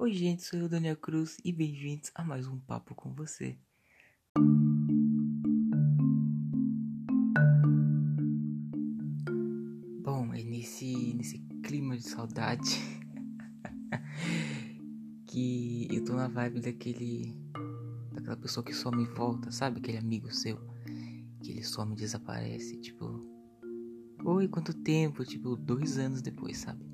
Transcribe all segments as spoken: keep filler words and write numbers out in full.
Oi gente, sou eu, Daniel Cruz, e bem-vindos a mais um Papo com você. Bom, é nesse, nesse clima de saudade que eu tô na vibe daquele, daquela pessoa que some e volta, sabe? Aquele amigo seu que ele some e desaparece, tipo... Oi, quanto tempo? Tipo, dois anos depois, sabe?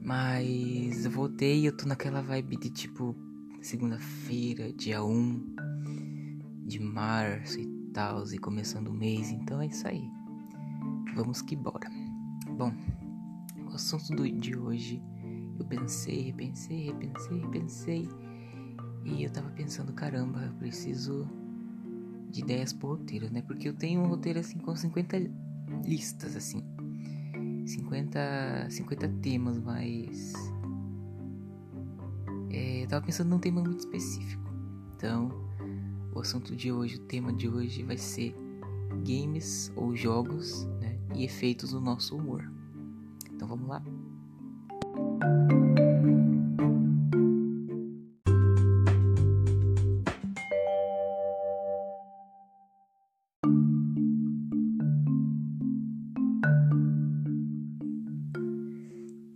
Mas eu voltei e eu tô naquela vibe de tipo segunda-feira, dia um de março e tal, e começando o mês, então é isso aí. Vamos que bora. Bom, o assunto do, de hoje, eu pensei, repensei, repensei, repensei. E eu tava pensando, caramba, eu preciso de ideias pro roteiro, né? Porque eu tenho um roteiro assim com cinquenta listas assim. cinquenta, cinquenta temas, mas é, eu tava pensando num tema muito específico. Então, o assunto de hoje, o tema de hoje vai ser games ou jogos, né, e efeitos no nosso humor. Então vamos lá.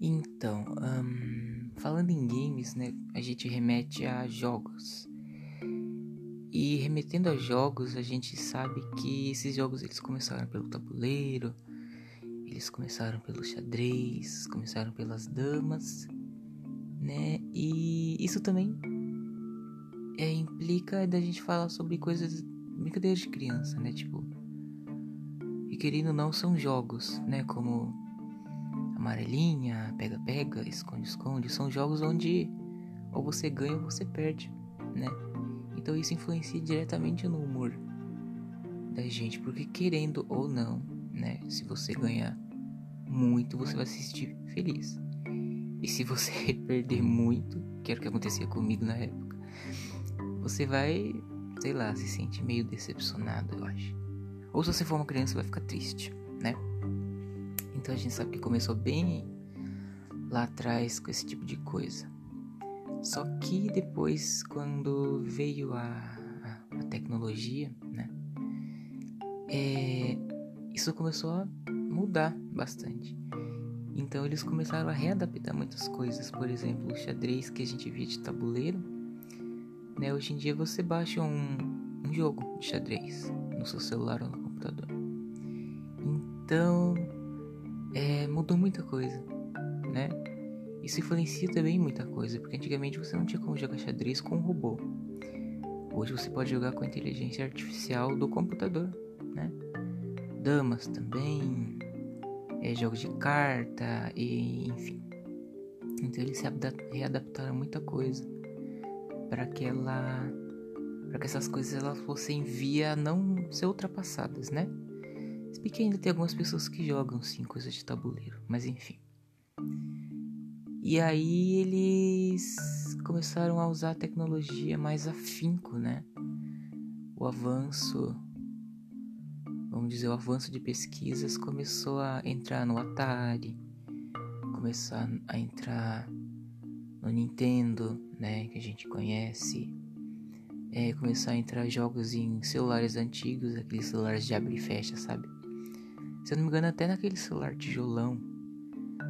Então, um, falando em games, né, a gente remete a jogos. E remetendo a jogos, a gente sabe que esses jogos eles começaram pelo tabuleiro, eles começaram pelo xadrez, começaram pelas damas, né? E isso também é, implica da gente falar sobre coisas, brincadeiras de criança, né? Tipo, e querendo ou não, são jogos, né? Como amarelinha, pega-pega, esconde-esconde, são jogos onde ou você ganha ou você perde, né? Então isso influencia diretamente no humor da gente, porque querendo ou não, né? Se você ganhar muito, você vai se sentir feliz. E se você perder muito, que era o que acontecia comigo na época, você vai, sei lá, se sentir meio decepcionado, eu acho. Ou se você for uma criança, vai ficar triste, né? Então a gente sabe que começou bem lá atrás com esse tipo de coisa. Só que depois, quando veio a, a tecnologia, né, é, isso começou a mudar bastante. Então eles começaram a readaptar muitas coisas. Por exemplo, o xadrez que a gente via de tabuleiro, né, hoje em dia você baixa um, um jogo de xadrez no seu celular ou no computador. Então... É, mudou muita coisa, né? Isso influencia também muita coisa, porque antigamente você não tinha como jogar xadrez com um robô. Hoje você pode jogar com a inteligência artificial do computador, né? Damas também, é, jogos de carta, e, enfim. Então eles se readaptaram muita coisa para que ela, para que essas coisas elas fossem via não ser ultrapassadas, né? Se bem que ainda tem algumas pessoas que jogam, sim, coisas de tabuleiro, mas enfim. E aí eles começaram a usar a tecnologia mais afinco, né? O avanço, vamos dizer, o avanço de pesquisas começou a entrar no Atari, começou a entrar no Nintendo, né, que a gente conhece. É, começou a entrar jogos em celulares antigos, aqueles celulares de abre e fecha, sabe? Se eu não me engano, até naquele celular tijolão,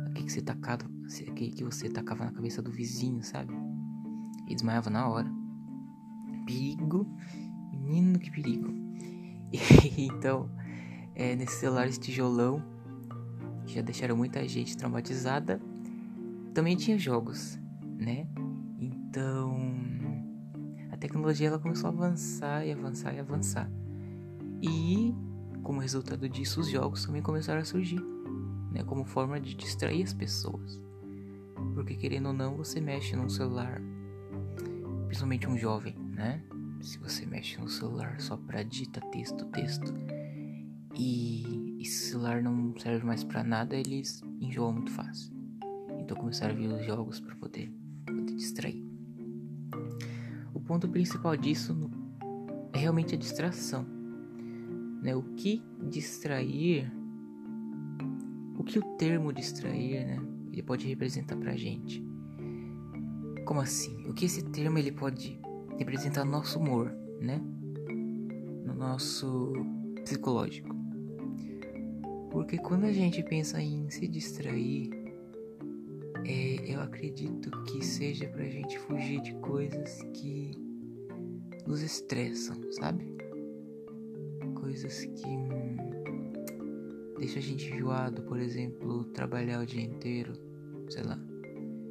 aquele que você tacava, aquele que você tacava na cabeça do vizinho, sabe? E desmaiava na hora. Perigo, menino, que perigo. E, então, é, nesses celulares tijolão, que já deixaram muita gente traumatizada, também tinha jogos, né? Então, a tecnologia ela começou a avançar e avançar e avançar. E... como resultado disso, os jogos também começaram a surgir, né? Como forma de distrair as pessoas. Porque querendo ou não, você mexe num celular, principalmente um jovem, né? Se você mexe no celular só pra digitar texto, texto, e esse celular não serve mais pra nada, eles enjoam muito fácil. Então começaram a vir os jogos pra poder, poder distrair. O ponto principal disso é realmente a distração. Né, o que distrair, o que o termo distrair, né, ele pode representar pra gente. Como assim? O que esse termo ele pode representar no nosso humor, né? No nosso psicológico. Porque quando a gente pensa em se distrair, é, eu acredito que seja pra gente fugir de coisas que nos estressam, sabe? Coisas que hum, deixam a gente enjoado, por exemplo, trabalhar o dia inteiro, sei lá,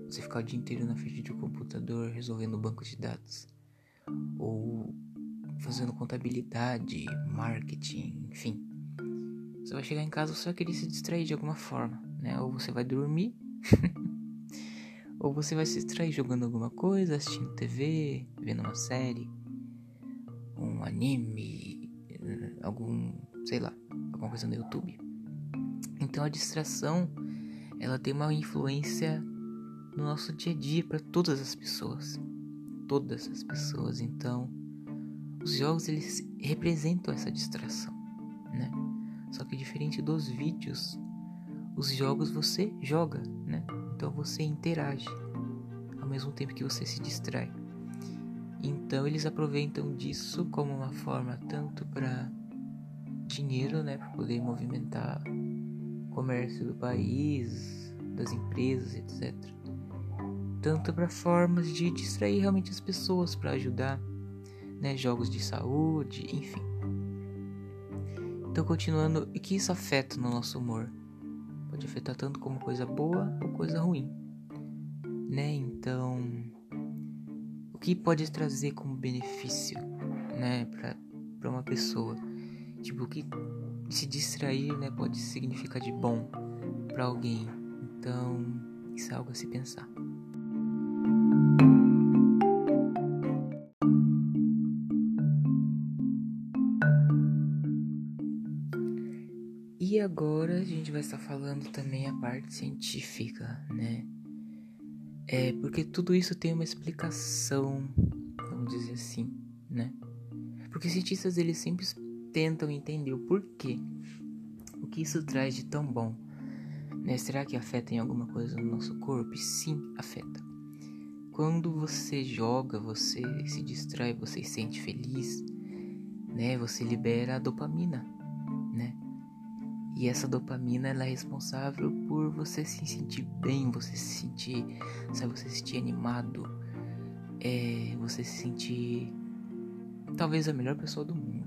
você ficar o dia inteiro na frente de um computador resolvendo banco de dados, ou fazendo contabilidade, marketing, enfim. Você vai chegar em casa só querer se distrair de alguma forma, né? Ou você vai dormir, ou você vai se distrair jogando alguma coisa, assistindo T V, vendo uma série, um anime, algum, sei lá, alguma coisa no YouTube. Então a distração, ela tem uma influência no nosso dia a dia para todas as pessoas, todas as pessoas. Então os jogos, eles representam essa distração, né? Só que diferente dos vídeos, os jogos você joga, né? Então você interage ao mesmo tempo que você se distrai. Então eles aproveitam disso como uma forma tanto para dinheiro, né? Para poder movimentar o comércio do país, das empresas, etcétera. Tanto para formas de distrair realmente as pessoas, para ajudar, né? Jogos de saúde, enfim. Então, continuando, o que isso afeta no nosso humor? Pode afetar tanto como coisa boa ou coisa ruim, né? Então, o que pode trazer como benefício, né, pra, pra uma pessoa? Tipo, o que se distrair, né, pode significar de bom pra alguém. Então, isso é algo a se pensar. E agora a gente vai estar falando também a parte científica, né? É porque tudo isso tem uma explicação, vamos dizer assim, né? Porque os cientistas, eles sempre tentam entender o porquê, o que isso traz de tão bom, né? Será que afeta em alguma coisa no nosso corpo? Sim, afeta. Quando você joga, você se distrai, você se sente feliz, né? Você libera a dopamina, né? E essa dopamina, ela é responsável por você se sentir bem, você se sentir, sabe, você se sentir animado, é, você se sentir talvez a melhor pessoa do mundo.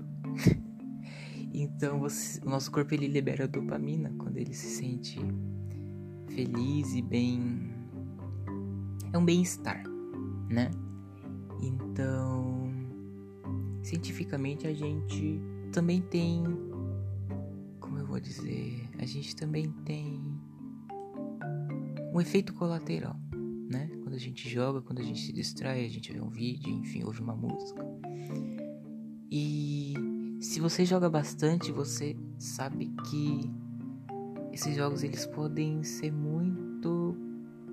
Então, você, o nosso corpo, ele libera a dopamina quando ele se sente feliz e bem, é um bem-estar, né? Então, cientificamente, a gente também tem Vou dizer, a gente também tem um efeito colateral, né? Quando a gente joga, quando a gente se distrai, a gente vê um vídeo, enfim, ouve uma música. E se você joga bastante, você sabe que esses jogos, eles podem ser muito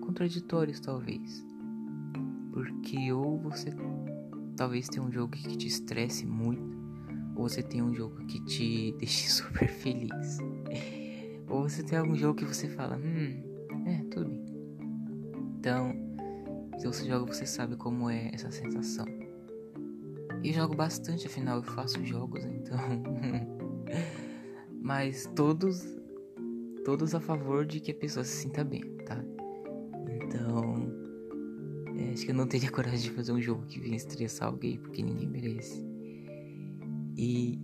contraditórios, talvez. Porque ou você talvez tenha um jogo que te estresse muito, ou você tem um jogo que te deixa super feliz, ou você tem algum jogo que você fala, hum, é, tudo bem. Então, se você joga, você sabe como é essa sensação. Eu jogo bastante, afinal eu faço jogos, então. Mas todos, todos a favor de que a pessoa se sinta bem, tá? Então, é, acho que eu não teria coragem de fazer um jogo que venha estressar alguém, porque ninguém merece. E,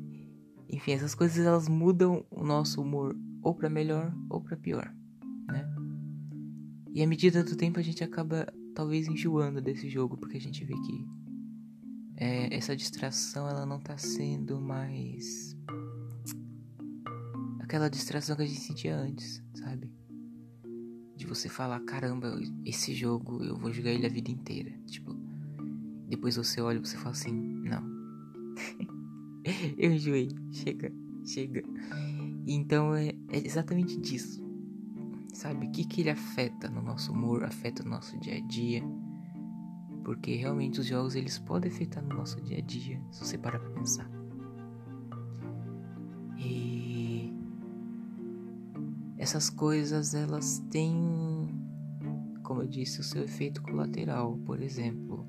enfim, essas coisas, elas mudam o nosso humor ou pra melhor ou pra pior, né? E à medida do tempo a gente acaba talvez enjoando desse jogo, porque a gente vê que é, essa distração, ela não tá sendo mais aquela distração que a gente sentia antes, sabe? De você falar, caramba, esse jogo eu vou jogar ele a vida inteira. Tipo, depois você olha e você fala assim, não. Eu enjoei, chega, chega. Então é, é exatamente disso, sabe? O que, que ele afeta no nosso humor, afeta no nosso dia a dia. Porque realmente os jogos, eles podem afetar no nosso dia a dia, se você parar pra pensar. E essas coisas, elas têm como eu disse, o seu efeito colateral. Por exemplo,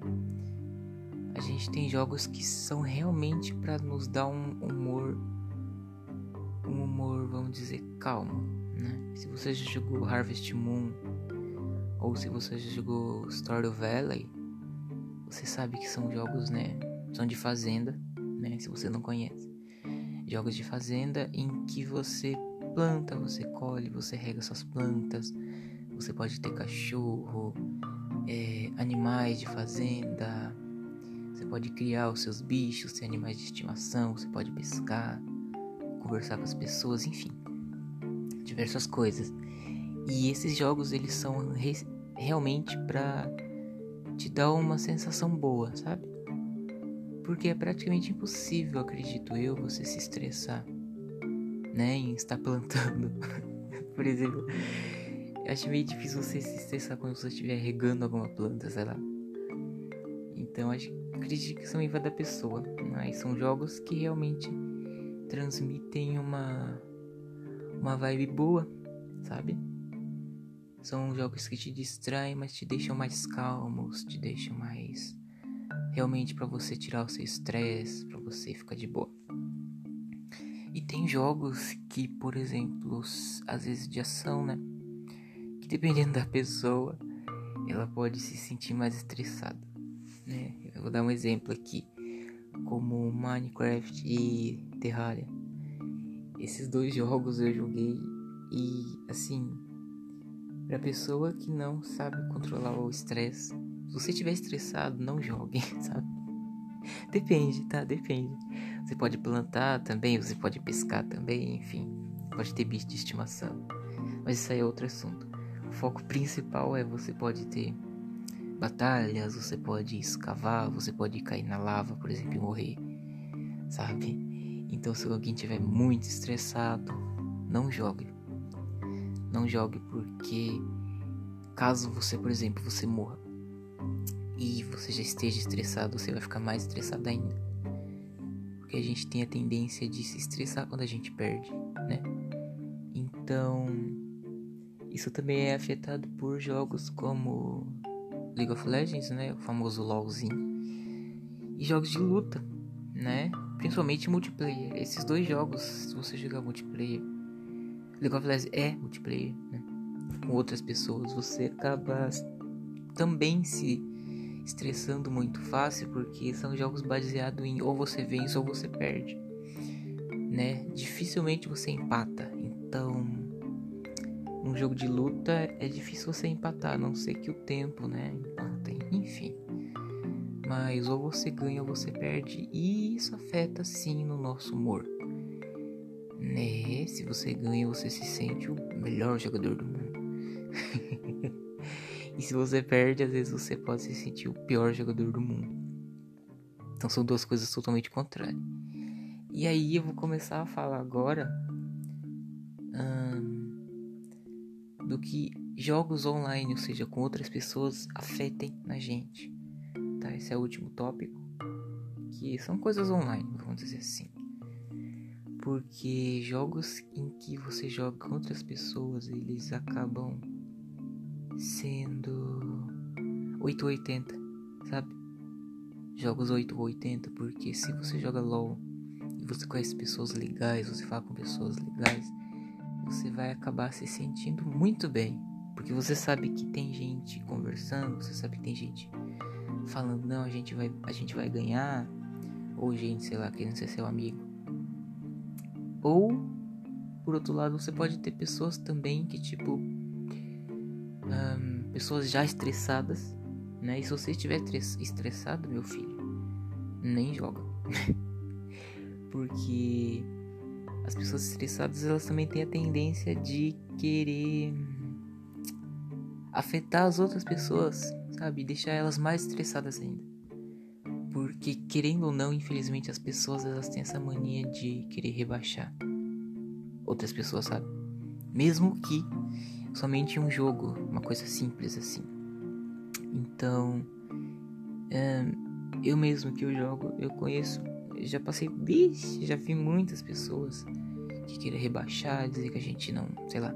a gente tem jogos que são realmente para nos dar um humor, um humor, vamos dizer, calmo, né? Se você já jogou Harvest Moon, ou se você já jogou Stardew Valley, você sabe que são jogos, né? São de fazenda, né? Se você não conhece, jogos de fazenda em que você planta, você colhe, você rega suas plantas, você pode ter cachorro, é, animais de fazenda, você pode criar os seus bichos, ter animais de estimação, você pode pescar, conversar com as pessoas, enfim, diversas coisas. E esses jogos, eles são re- realmente pra te dar uma sensação boa, sabe? Porque é praticamente impossível, acredito eu, você se estressar, né, em estar plantando. Por exemplo, eu acho meio difícil você se estressar quando você estiver regando alguma planta, sei lá. Então, acho, acredito que isso vai da pessoa, mas são jogos que realmente transmitem uma, uma vibe boa, sabe? São jogos que te distraem, mas te deixam mais calmos, te deixam mais... realmente pra você tirar o seu estresse, pra você ficar de boa. E tem jogos que, por exemplo, às vezes de ação, né? Que dependendo da pessoa, ela pode se sentir mais estressada, né? Eu vou dar um exemplo aqui, como Minecraft e Terraria. Esses dois jogos eu joguei e, assim, pra pessoa que não sabe controlar o estresse, se você estiver estressado, não jogue, sabe? Depende, tá? Depende. Você pode plantar também, você pode pescar também, enfim. Pode ter bicho de estimação. Mas isso aí é outro assunto. O foco principal é você pode ter batalhas, você pode escavar, você pode cair na lava, por exemplo, e morrer, sabe? Então, se alguém estiver muito estressado, não jogue. Não jogue porque, caso você, por exemplo, você morra, e você já esteja estressado, você vai ficar mais estressado ainda. Porque a gente tem a tendência de se estressar quando a gente perde, né? Então, isso também é afetado por jogos como League of Legends, né? O famoso LOLzinho. E jogos de luta, né? Principalmente multiplayer. Esses dois jogos, se você jogar multiplayer... League of Legends é multiplayer, né? Com outras pessoas, você acaba também se... estressando muito fácil, porque são jogos baseados em ou você vence ou você perde, né? Dificilmente você empata. Então, um jogo de luta é difícil você empatar, a não ser que o tempo, né, empata, enfim. Mas ou você ganha ou você perde, e isso afeta sim no nosso humor, né? Se você ganha, você se sente o melhor jogador do mundo. E se você perde, às vezes você pode se sentir o pior jogador do mundo. Então são duas coisas totalmente contrárias. E aí eu vou começar a falar agora hum, do que jogos online, ou seja, com outras pessoas, afetem na gente, tá? Esse é o último tópico, que são coisas online, vamos dizer assim. Porque jogos em que você joga com outras pessoas, eles acabam sendo oito ou oitenta, sabe? Jogos oito ou oitenta, porque se você joga LOL e você conhece pessoas legais, você fala com pessoas legais, você vai acabar se sentindo muito bem, porque você sabe que tem gente conversando, você sabe que tem gente falando, não, a gente vai, a gente vai ganhar, ou gente, sei lá, querendo ser seu amigo. Ou, por outro lado, você pode ter pessoas também que, tipo, Um, pessoas já estressadas, né? E se você estiver estressado, meu filho, nem joga. Porque as pessoas estressadas, elas também têm a tendência de querer afetar as outras pessoas, sabe? Deixar elas mais estressadas ainda. Porque, querendo ou não, infelizmente as pessoas, elas têm essa mania de querer rebaixar outras pessoas, sabe? Mesmo que somente um jogo, uma coisa simples assim. Então, é, eu mesmo que eu jogo, eu conheço, eu já passei, bicho, já vi muitas pessoas que querem rebaixar, dizer que a gente não, sei lá,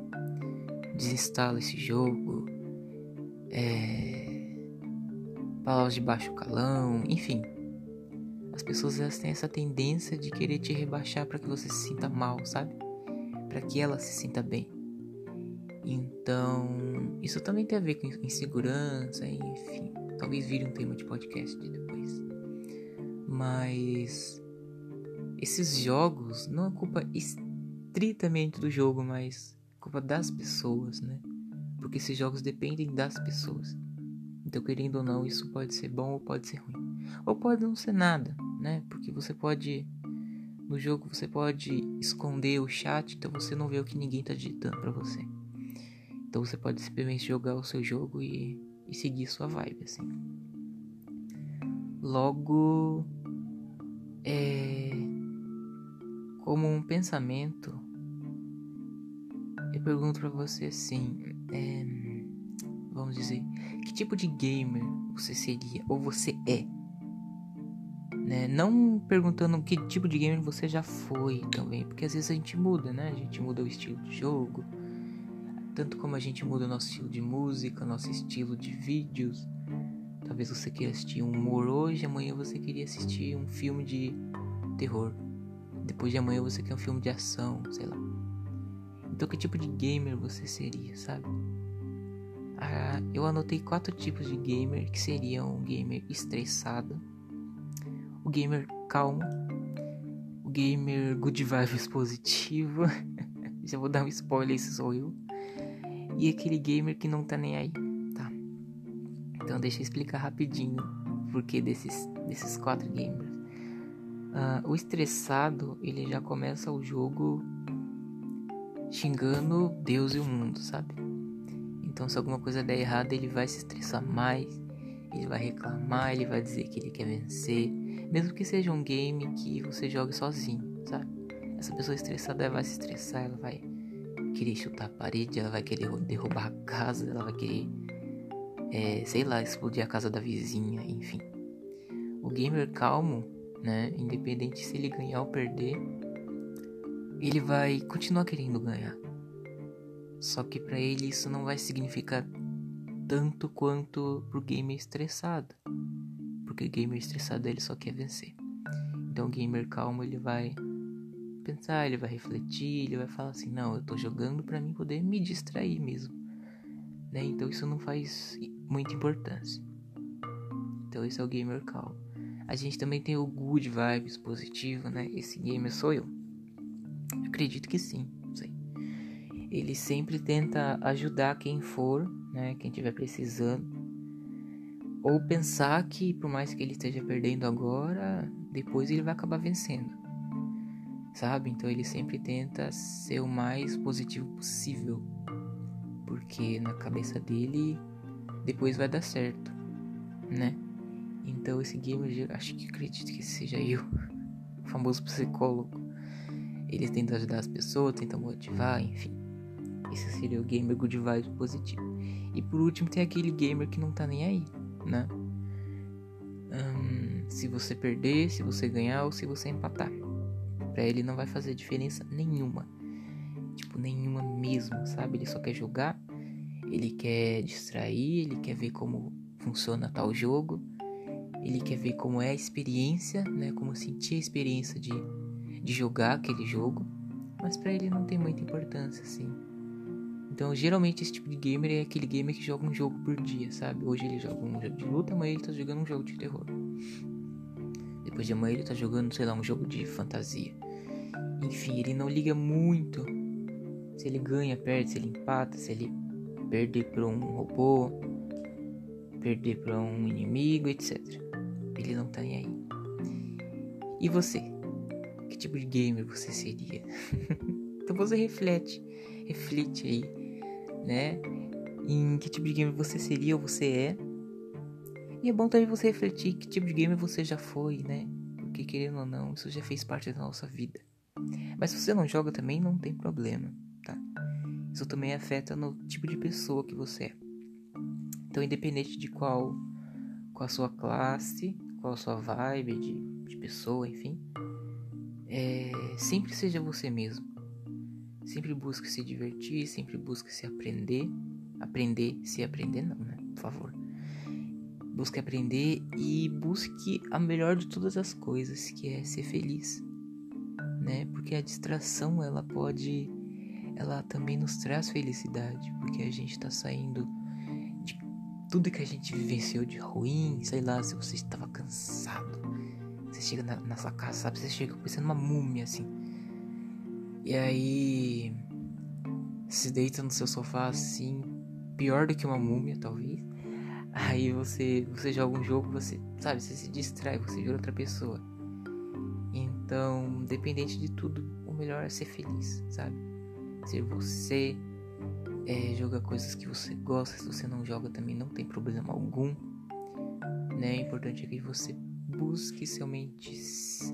desinstala esse jogo, é, palavras de baixo calão, enfim. As pessoas, elas têm essa tendência de querer te rebaixar para que você se sinta mal, sabe? Para que ela se sinta bem. Então, isso também tem a ver com insegurança, enfim. Talvez vire um tema de podcast depois. Mas esses jogos não é culpa estritamente do jogo, mas culpa das pessoas, né? Porque esses jogos dependem das pessoas. Então, querendo ou não, isso pode ser bom ou pode ser ruim. Ou pode não ser nada, né? Porque você pode... No jogo você pode esconder o chat, então você não vê o que ninguém tá digitando pra você. Então você pode simplesmente jogar o seu jogo e, e seguir sua vibe, assim. Logo... É... Como um pensamento... Eu pergunto pra você assim... É, vamos dizer... Que tipo de gamer você seria? Ou você é? Né? Não perguntando que tipo de gamer você já foi também, porque às vezes a gente muda, né? A gente muda o estilo de jogo, tanto como a gente muda o nosso estilo de música, nosso estilo de vídeos. Talvez você queira assistir um humor hoje, amanhã você queria assistir um filme de terror, depois de amanhã você quer um filme de ação, sei lá. Então, que tipo de gamer você seria, sabe? Ah, eu anotei quatro tipos de gamer, que seriam o gamer estressado, o gamer calmo, o gamer good vibes positivo, já vou dar um spoiler, esse sou eu, e aquele gamer que não tá nem aí, tá? Então deixa eu explicar rapidinho o porquê desses, desses quatro gamers. Uh, o estressado, ele já começa o jogo xingando Deus e o mundo, sabe? Então se alguma coisa der errado, ele vai se estressar mais, ele vai reclamar, ele vai dizer que ele quer vencer, mesmo que seja um game que você jogue sozinho, sabe? Essa pessoa estressada, ela vai se estressar, ela vai querer chutar a parede, ela vai querer derrubar a casa, ela vai querer, é, sei lá, explodir a casa da vizinha, enfim. O gamer calmo, né, independente se ele ganhar ou perder, ele vai continuar querendo ganhar. Só que pra ele isso não vai significar tanto quanto pro gamer estressado, porque o gamer estressado, ele só quer vencer. Então o gamer calmo, ele vai pensar, ele vai refletir, ele vai falar assim, não, eu tô jogando pra mim poder me distrair mesmo, né? Então isso não faz muita importância. Então esse é o gamer calmo. A gente também tem o good vibes positivo, né? Esse gamer sou eu, eu acredito que sim, não sei. Ele sempre tenta ajudar quem for, né, quem estiver precisando, ou pensar que por mais que ele esteja perdendo agora, depois ele vai acabar vencendo, sabe? Então ele sempre tenta ser o mais positivo possível, porque na cabeça dele depois vai dar certo, né? Então esse gamer, acho que acredito que seja eu, o famoso psicólogo. Ele tenta ajudar as pessoas, tenta motivar, enfim. Esse seria o gamer good vibes positivo. E por último tem aquele gamer que não tá nem aí, né? Hum, se você perder, se você ganhar ou se você empatar, pra ele não vai fazer diferença nenhuma. Tipo, nenhuma mesmo, sabe? Ele só quer jogar, ele quer distrair, ele quer ver como funciona tal jogo, ele quer ver como é a experiência, né? Como sentir a experiência de, de jogar aquele jogo. Mas pra ele não tem muita importância, assim. Então, geralmente, esse tipo de gamer é aquele gamer que joga um jogo por dia, sabe? Hoje ele joga um jogo de luta, amanhã ele tá jogando um jogo de terror. Depois de amanhã ele tá jogando, sei lá, um jogo de fantasia. Enfim, ele não liga muito se ele ganha, perde, se ele empata, se ele perder pra um robô, perder pra um inimigo, etcétera. Ele não tá nem aí. E você? Que tipo de gamer você seria? Então você reflete, reflete aí, né, em que tipo de gamer você seria ou você é. E é bom também você refletir que tipo de gamer você já foi, né, porque querendo ou não, isso já fez parte da nossa vida. Mas se você não joga também, não tem problema, tá? Isso também afeta no tipo de pessoa que você é. Então, independente de qual, qual a sua classe, qual a sua vibe de, de pessoa, enfim, é, sempre seja você mesmo. Sempre busque se divertir, sempre busque se aprender. Aprender, se aprender não, né? por favor. Busque aprender e busque a melhor de todas as coisas, que é ser feliz, né? Porque a distração, ela pode... ela também nos traz felicidade, porque a gente tá saindo de tudo que a gente vivenciou de ruim. Sei lá, se você estava cansado, você chega na, na sua casa, sabe? Você chega parecendo uma múmia, assim. E aí... se deita no seu sofá, assim... pior do que uma múmia, talvez. Aí você, você joga um jogo, você, sabe, você se distrai, você vira outra pessoa. Então, independente de tudo, o melhor é ser feliz, sabe? Ser você, é, jogar coisas que você gosta. Se você não joga também, não tem problema algum, né? O importante é que você busque somente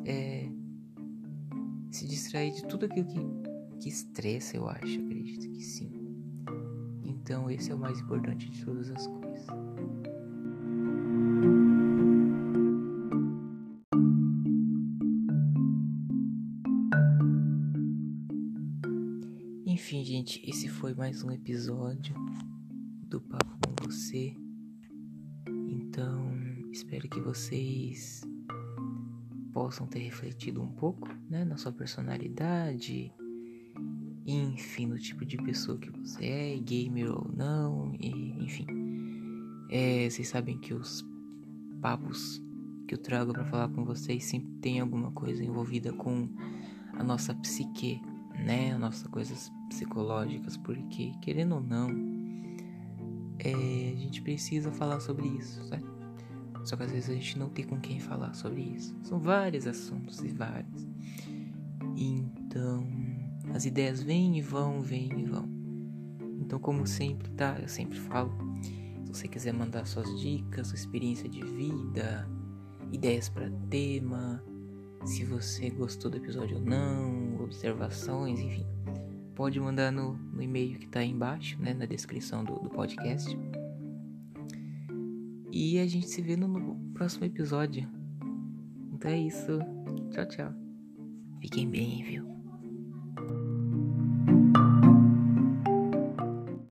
é, se distrair de tudo aquilo que, que estressa, eu acho, acredito que sim. Então, esse é o mais importante de todas as coisas. Enfim, gente, esse foi mais um episódio do Papo com Você. Então, espero que vocês possam ter refletido um pouco, né, na sua personalidade, enfim, no tipo de pessoa que você é, gamer ou não, e, enfim. É, vocês sabem que os papos que eu trago pra falar com vocês sempre tem alguma coisa envolvida com a nossa psique, né? As nossas coisas psicológicas, porque, querendo ou não, é, a gente precisa falar sobre isso, sabe? Só que às vezes a gente não tem com quem falar sobre isso. São vários assuntos e vários. Então, as ideias vêm e vão, vêm e vão. Então, como sempre, tá? Eu sempre falo. Se você quiser mandar suas dicas, sua experiência de vida, ideias para tema, se você gostou do episódio ou não, observações, enfim, pode mandar no, no e-mail que tá aí embaixo, né, na descrição do, do podcast. E a gente se vê no, no próximo episódio. Então é isso. Tchau, tchau. Fiquem bem, viu?